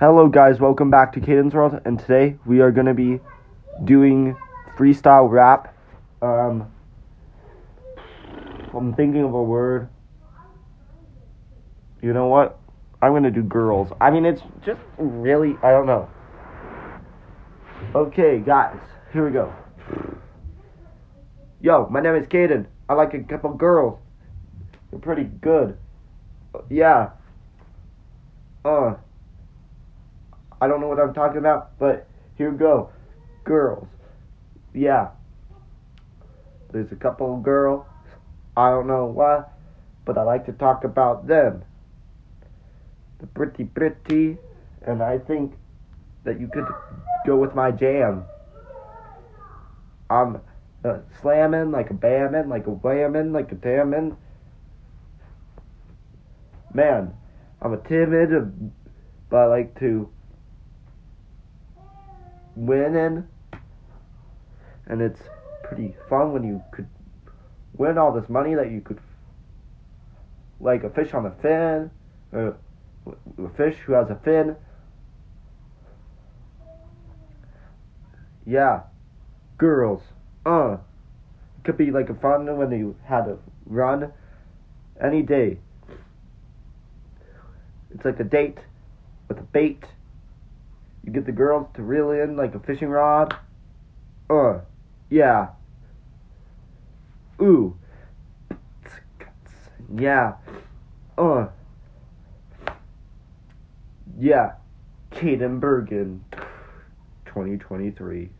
Hello guys, welcome back to Caden's World, and today we are going to be doing freestyle rap. I'm thinking of a word. You know what? I'm going to do girls. I mean, it's just really, I don't know. Okay guys, here we go. Yo, my name is Kaden. I like a couple girls. They're pretty good. Yeah. I don't know what I'm talking about, but here we go. Girls. Yeah. There's a couple of girls. I don't know why, but I like to talk about them. They're pretty. And I think that you could go with my jam. I'm slamming like a bamming, like a whamming, like a damning. Man, I'm a timid, but I like to winning, and it's pretty fun when you could win all this money that you could, like a fish on a fin, or a fish who has a fin. Yeah, girls, it could be like a fun when you had to run any day. It's like a date with a bait. You get the girls to reel in like a fishing rod. Yeah. Ooh. Yeah. Yeah. Kaden Bergen. 2023.